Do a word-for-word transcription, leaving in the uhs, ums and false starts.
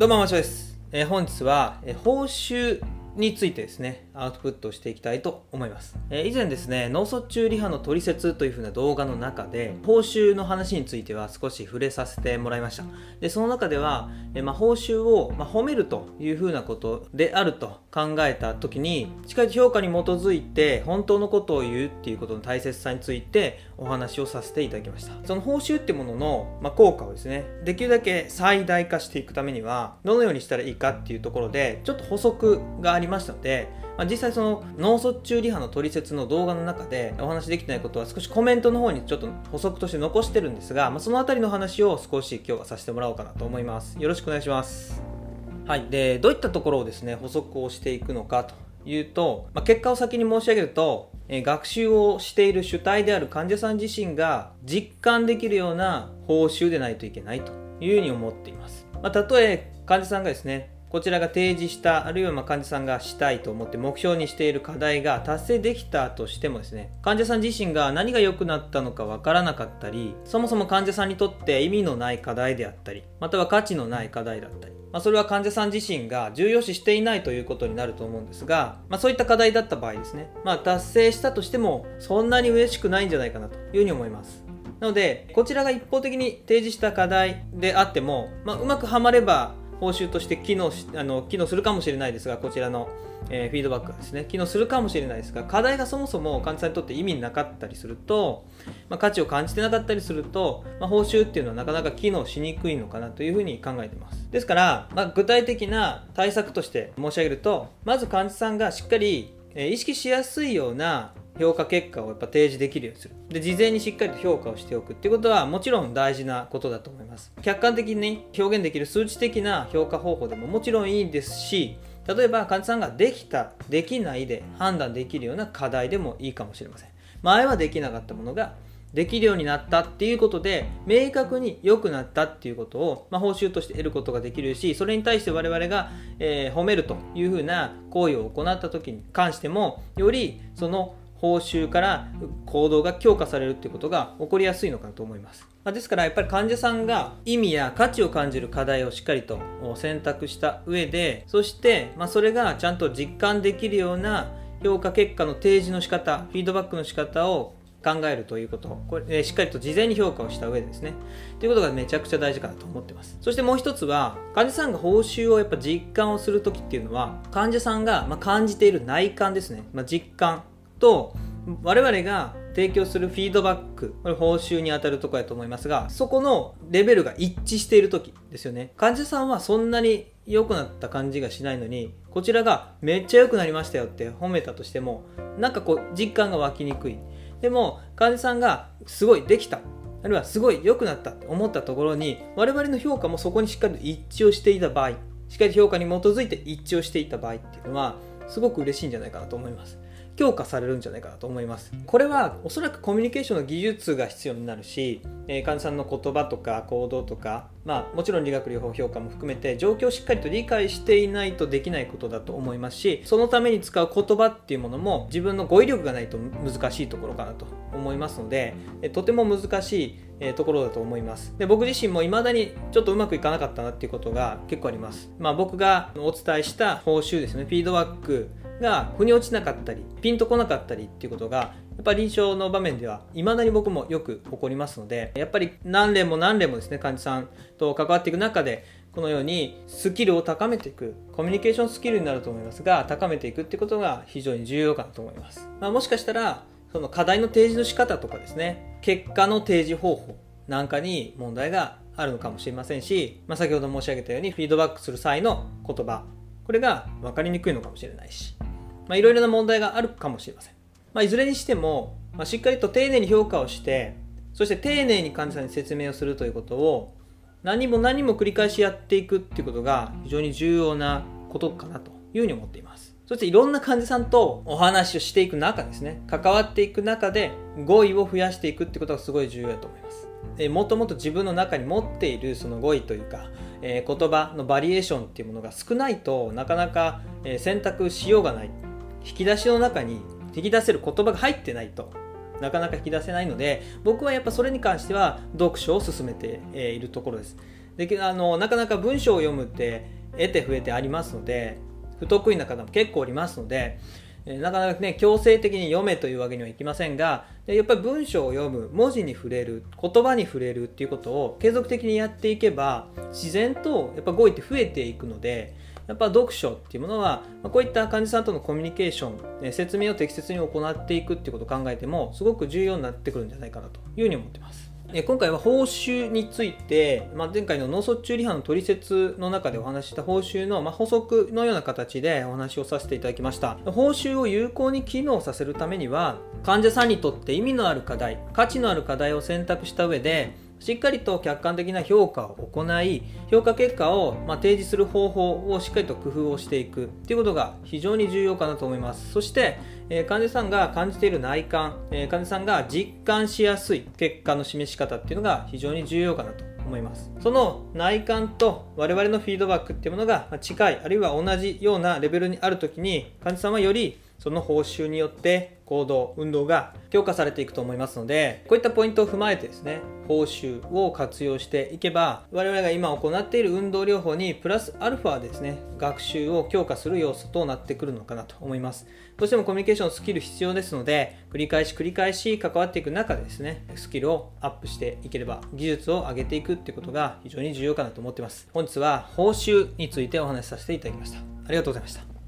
どうも、まちょです、えー、本日は、えー、報酬についてですね、アウトプットしていきたいと思います。えー、以前ですね、脳卒中リハのトリセツという風な動画の中で、報酬の話については少し触れさせてもらいました。で、その中では、えーまあ、報酬を、まあ、褒めるという風なことであると考えた時に、しっかり評価に基づいて本当のことを言うっていうことの大切さについてお話をさせていただきました。その報酬ってものの、まあ、効果をですね、できるだけ最大化していくためには、どのようにしたらいいかっていうところで、ちょっと補足があります。ましたので、まあ、実際その脳卒中リハのトリセツの動画の中でお話できてないことは少しコメントの方にちょっと補足として残してるんですが、まあ、そのあたりの話を少し今日はさせてもらおうかなと思います。よろしくお願いします。はい、でどういったところをですね補足をしていくのかというと、まあ、結果を先に申し上げると、えー、学習をしている主体である患者さん自身が実感できるような報酬でないといけないというふうに思っています。まあ、たとえ患者さんがですねこちらが提示した、あるいはまあ患者さんがしたいと思って目標にしている課題が達成できたとしてもですね、患者さん自身が何が良くなったのか分からなかったり、そもそも患者さんにとって意味のない課題であったり、または価値のない課題だったり、まあ、それは患者さん自身が重要視していないということになると思うんですが、まあ、そういった課題だった場合ですね、まあ、達成したとしてもそんなに嬉しくないんじゃないかなというふうに思います。なので、こちらが一方的に提示した課題であっても、まあ、うまくはまれば、報酬として機能し、あの、機能するかもしれないですが、こちらの、えー、フィードバックがですね、機能するかもしれないですが、課題がそもそも患者さんにとって意味なかったりすると、まあ、価値を感じてなかったりすると、まあ、報酬っていうのはなかなか機能しにくいのかなというふうに考えています。ですから、まあ、具体的な対策として申し上げると、まず患者さんがしっかり、えー、意識しやすいような評価結果をやっぱ提示できるようにする。で、事前にしっかりと評価をしておくっていうことはもちろん大事なことだと思います。客観的に表現できる数値的な評価方法でももちろんいいですし、例えば患者さんができた、できないで判断できるような課題でもいいかもしれません。前はできなかったものができるようになったっていうことで、明確に良くなったっていうことを、まあ、報酬として得ることができるし、それに対して我々が、えー、褒めるというふうな行為を行った時に関しても、よりその報酬から行動が強化されるっていうことが起こりやすいのかなと思います。まあ、ですからやっぱり患者さんが意味や価値を感じる課題をしっかりと選択した上で、そしてまあそれがちゃんと実感できるような評価結果の提示の仕方、フィードバックの仕方を考えるということ、これ、えー、しっかりと事前に評価をした上でですね、ということがめちゃくちゃ大事かなと思ってます。そしてもう一つは、患者さんが報酬をやっぱ実感をするときっていうのは、患者さんがまあ感じている内観ですね、まあ、実感と我々が提供するフィードバック、これ報酬に当たるところやと思いますが、そこのレベルが一致している時ですよね。患者さんはそんなに良くなった感じがしないのに、こちらがめっちゃ良くなりましたよって褒めたとしても、なんかこう実感が湧きにくい。でも患者さんがすごいできた、あるいはすごい良くなったって思ったところに、我々の評価もそこにしっかりと一致をしていた場合、しっかり評価に基づいて一致をしていた場合っていうのは、すごく嬉しいんじゃないかなと思います。強化されるんじゃないかなと思います。これはおそらくコミュニケーションの技術が必要になるし、えー、患者さんの言葉とか行動とか、まあ、もちろん理学療法評価も含めて状況をしっかりと理解していないとできないことだと思いますし、そのために使う言葉っていうものも自分の語彙力がないと難しいところかなと思いますので、とても難しいところだと思います。で、僕自身も未だにちょっとうまくいかなかったなっていうことが結構あります。まあ、僕がお伝えした報酬ですね、フィードバックが腑に落ちなかったり、ピンとこなかったりっていうことが、やっぱり臨床の場面では未だに僕もよく起こりますので、やっぱり何例も何例もですね、患者さんと関わっていく中で、このようにスキルを高めていく、コミュニケーションスキルになると思いますが、高めていくってことが非常に重要かなと思います。まあ、もしかしたら、その課題の提示の仕方とかですね、結果の提示方法なんかに問題があるのかもしれませんし、まあ、先ほど申し上げたようにフィードバックする際の言葉、これが分かりにくいのかもしれないし、まあ、いろいろな問題があるかもしれません。まあ、いずれにしても、まあ、しっかりと丁寧に評価をして、そして丁寧に患者さんに説明をするということを何も何も繰り返しやっていくっていうことが非常に重要なことかなというふうに思っています。そしていろんな患者さんとお話をしていく中ですね、関わっていく中で語彙を増やしていくってことがすごい重要だと思います。えー、もっともっと自分の中に持っているその語彙というか、えー、言葉のバリエーションっていうものが少ないとなかなか選択しようがない。引き出しの中に引き出せる言葉が入ってないとなかなか引き出せないので、僕はやっぱそれに関しては読書を進めているところです。で、あのなかなか文章を読むって得手不得手ありますので、不得意な方も結構おりますので、なかなかね強制的に読めというわけにはいきませんが、やっぱり文章を読む、文字に触れる、言葉に触れるっていうことを継続的にやっていけば、自然とやっぱ語彙って増えていくので、やっぱ読書っていうものはこういった患者さんとのコミュニケーション、説明を適切に行っていくっていうことを考えてもすごく重要になってくるんじゃないかなというふうに思ってます。今回は報酬について、まあ、前回の脳卒中リハのトリセツの中でお話しした報酬の、まあ、補足のような形でお話をさせていただきました。報酬を有効に機能させるためには、患者さんにとって意味のある課題、価値のある課題を選択した上で、しっかりと客観的な評価を行い、評価結果をまあ提示する方法をしっかりと工夫をしていくということが非常に重要かなと思います。そして、えー、患者さんが感じている内観、えー、患者さんが実感しやすい結果の示し方っていうのが非常に重要かなと思います。その内観と我々のフィードバックっていうものが近い、あるいは同じようなレベルにあるときに、患者さんはよりその報酬によって行動、運動が強化されていくと思いますので、こういったポイントを踏まえてですね、報酬を活用していけば、我々が今行っている運動療法にプラスアルファですね、学習を強化する要素となってくるのかなと思います。どうしてもコミュニケーションスキル必要ですので、繰り返し繰り返し関わっていく中でですね、スキルをアップしていければ、技術を上げていくっていうことが非常に重要かなと思ってます。本日は報酬についてお話しさせていただきました。ありがとうございました。